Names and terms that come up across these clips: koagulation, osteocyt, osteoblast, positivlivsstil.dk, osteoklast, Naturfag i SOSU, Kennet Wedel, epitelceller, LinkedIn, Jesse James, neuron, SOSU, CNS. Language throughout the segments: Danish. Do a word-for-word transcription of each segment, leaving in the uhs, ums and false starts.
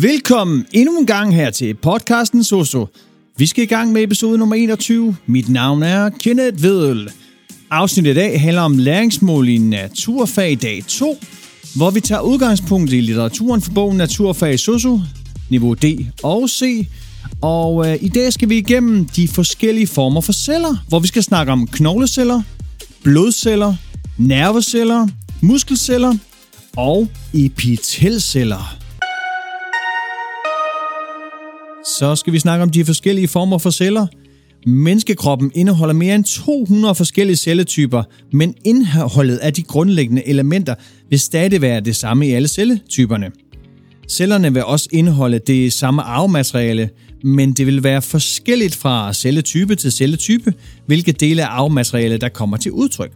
Velkommen endnu en gang her til podcasten SOSU. Vi skal i gang med episode nummer enogtyve. Mit navn er Kennet Wedel. Afsnittet i dag handler om læringsmål i naturfag i dag to, hvor vi tager udgangspunkt i litteraturen for bogen Naturfag i SOSU, niveau D og C. Og øh, i dag skal vi igennem de forskellige former for celler, hvor vi skal snakke om knogleceller, blodceller, nerveceller, muskelceller og epitelceller. Så skal vi snakke om de forskellige former for celler. Menneskekroppen indeholder mere end to hundrede forskellige celletyper, men indholdet af de grundlæggende elementer vil stadig være det samme i alle celletyperne. Cellerne vil også indeholde det samme arvemateriale, men det vil være forskelligt fra celletype til celletype, hvilke dele af arvematerialet der kommer til udtryk.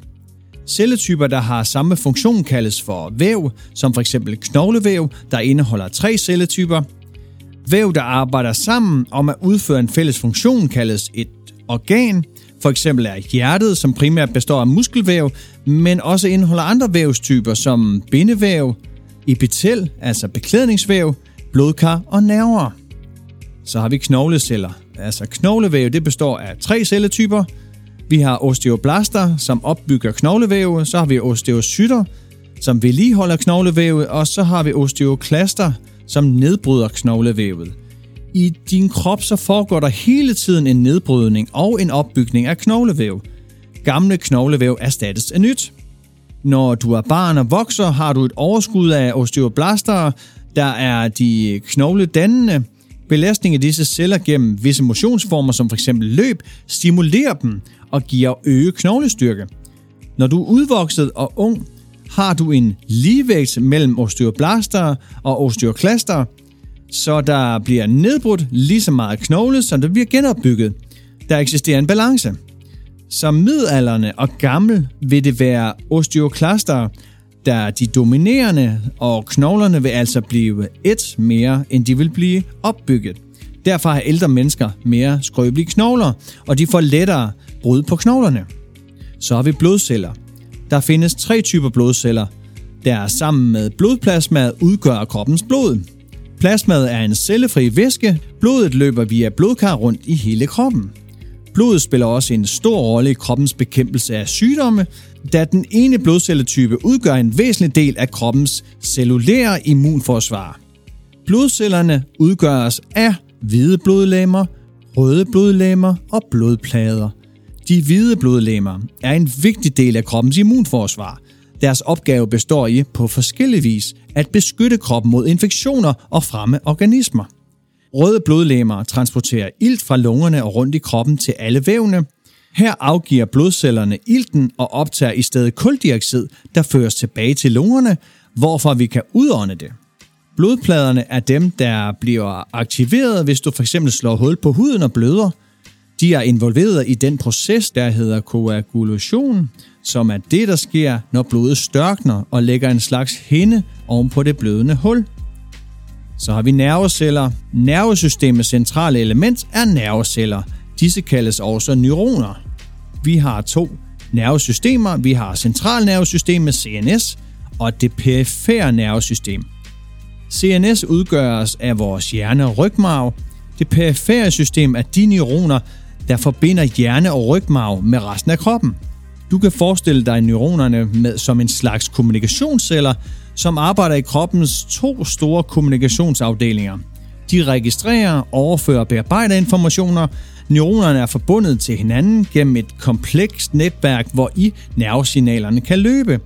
Celletyper, der har samme funktion, kaldes for væv, som f.eks. knoglevæv, der indeholder tre celletyper. Væv, der arbejder sammen om at udføre en fælles funktion, kaldes et organ. For eksempel er hjertet, som primært består af muskelvæv, men også indeholder andre vævstyper som bindevæv, epitel, altså beklædningsvæv, blodkar og nerver. Så har vi knogleceller. Altså knoglevæv, det består af tre celletyper. Vi har osteoblaster, som opbygger knoglevæv. Så har vi osteocytter, som vedligeholder knoglevævet. Og så har vi osteoklaster, som nedbryder knoglevævet. I din krop så foregår der hele tiden en nedbrydning og en opbygning af knoglevæv. Gamle knoglevæv erstattes af nyt. Når du er barn og vokser, har du et overskud af osteoblaster, der er de knogledannende. Belastning af disse celler gennem visse motionsformer, som f.eks. løb, stimulerer dem og giver øget knoglestyrke. Når du er udvokset og ung, har du en ligevægt mellem osteoblaster og osteoklaster, så der bliver nedbrudt lige så meget knogle, som der bliver genopbygget. Der eksisterer en balance. Som midaldrende og gammel vil det være osteoklaster, der er de dominerende, og knoglerne vil altså blive et mere, end de vil blive opbygget. Derfor har ældre mennesker mere skrøbelige knogler, og de får lettere brud på knoglerne. Så har vi blodceller. Der findes tre typer blodceller, der sammen med blodplasmaet udgør kroppens blod. Plasmaet er en cellefri væske. Blodet løber via blodkar rundt i hele kroppen. Blodet spiller også en stor rolle i kroppens bekæmpelse af sygdomme, da den ene blodcelletype udgør en væsentlig del af kroppens cellulære immunforsvar. Blodcellerne udgøres af hvide blodlegemer, røde blodlegemer og blodplader. De hvide blodlegemer er en vigtig del af kroppens immunforsvar. Deres opgave består i på forskellig vis at beskytte kroppen mod infektioner og fremme organismer. Røde blodlegemer transporterer ilt fra lungerne og rundt i kroppen til alle vævene. Her afgiver blodcellerne ilten og optager i stedet kuldioxid, der føres tilbage til lungerne, hvorfor vi kan udånde det. Blodpladerne er dem, der bliver aktiveret, hvis du f.eks. slår hul på huden og bløder. De er involveret i den proces, der hedder koagulation, som er det, der sker, når blodet størkner og lægger en slags hinde oven på det blødende hul. Så har vi nerveceller. Nervesystemets centrale element er nerveceller. Disse kaldes også neuroner. Vi har to nervesystemer. Vi har centralnervesystemet C N S og det perifære nervesystem. C N S udgøres af vores hjerne og rygmarv. Det perifære system er de neuroner, der forbinder hjerne og rygmarv med resten af kroppen. Du kan forestille dig neuronerne med, som en slags kommunikationsceller, som arbejder i kroppens to store kommunikationsafdelinger. De registrerer, overfører og bearbejder informationer. Neuronerne er forbundet til hinanden gennem et komplekst netværk, hvor i nervesignalerne kan løbe.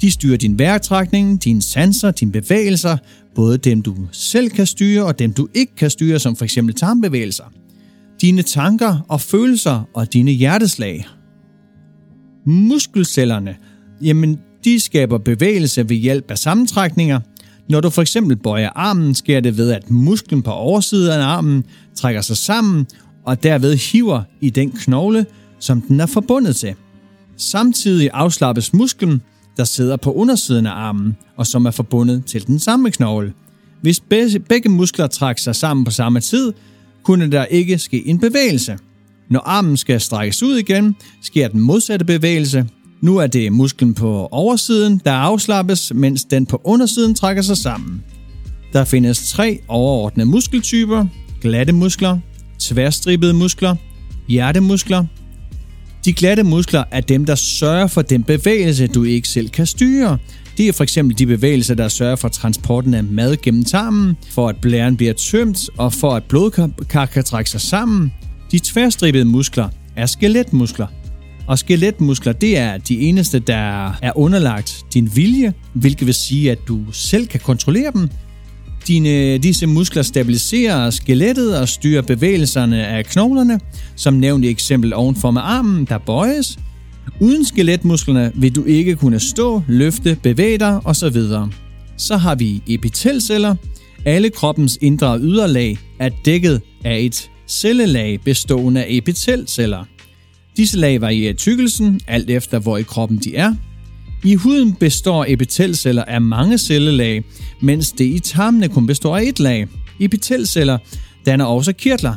De styrer din vejrtrækning, dine sanser, dine bevægelser, både dem du selv kan styre og dem du ikke kan styre, som f.eks. tarmbevægelser. Dine tanker og følelser og dine hjerteslag. Muskelcellerne, jamen de skaber bevægelse ved hjælp af sammentrækninger. Når du f.eks. bøjer armen, sker det ved, at musklen på oversiden af armen trækker sig sammen og derved hiver i den knogle, som den er forbundet til. Samtidig afslappes musklen, der sidder på undersiden af armen, og som er forbundet til den samme knogle. Hvis begge muskler trækker sig sammen på samme tid, kunne der ikke ske en bevægelse. Når armen skal strækkes ud igen, sker den modsatte bevægelse. Nu er det musklen på oversiden, der afslappes, mens den på undersiden trækker sig sammen. Der findes tre overordnede muskeltyper: glatte muskler, tværstribede muskler, hjertemuskler. De glatte muskler er dem, der sørger for den bevægelse, du ikke selv kan styre. Det er for eksempel de bevægelser, der sørger for transporten af mad gennem tarmen, for at blæren bliver tømt og for at blodkar kan trække sig sammen. De tværstribede muskler er skeletmuskler. Og skeletmuskler, det er de eneste, der er underlagt din vilje, hvilket vil sige, at du selv kan kontrollere dem. Dine, disse muskler stabiliserer skelettet og styrer bevægelserne af knoglerne, som nævnt i eksempel ovenfor med armen, der bøjes. Uden skeletmusklerne vil du ikke kunne stå, løfte, bevæge dig osv. Så har vi epitelceller. Alle kroppens indre og yderlag er dækket af et cellelag bestående af epitelceller. Disse lag varierer i tykkelsen, alt efter hvor i kroppen de er. I huden består epitelceller af mange cellelag, mens det i tarmene kun består af et lag. Epitelceller danner også kirtler.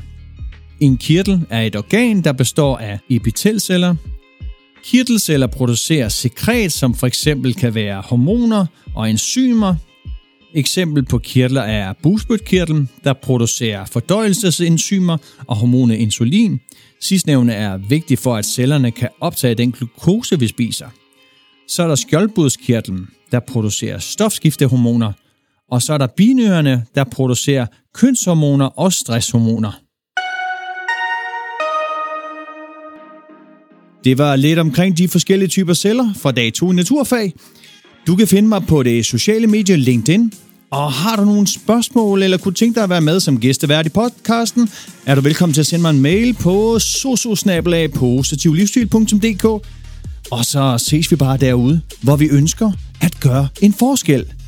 En kirtel er et organ, der består af epitelceller. Kirtelceller producerer sekret, som f.eks. kan være hormoner og enzymer. Eksempel på kirtler er bugspytkirtlen, der producerer fordøjelsesenzymer og hormonet insulin. Sidstnævnte er vigtig for, at cellerne kan optage den glukose, vi spiser. Så er der skjoldbudskirtlen, der producerer stofskiftehormoner. Og så er der binyrerne, der producerer kønshormoner og stresshormoner. Det var lidt omkring de forskellige typer celler fra dag to i naturfag. Du kan finde mig på det sociale medie LinkedIn. Og har du nogle spørgsmål eller kunne tænke dig at være med som gæstevært i podcasten, er du velkommen til at sende mig en mail på sosu at positivlivsstil punktum d k. Og så ses vi bare derude, hvor vi ønsker at gøre en forskel.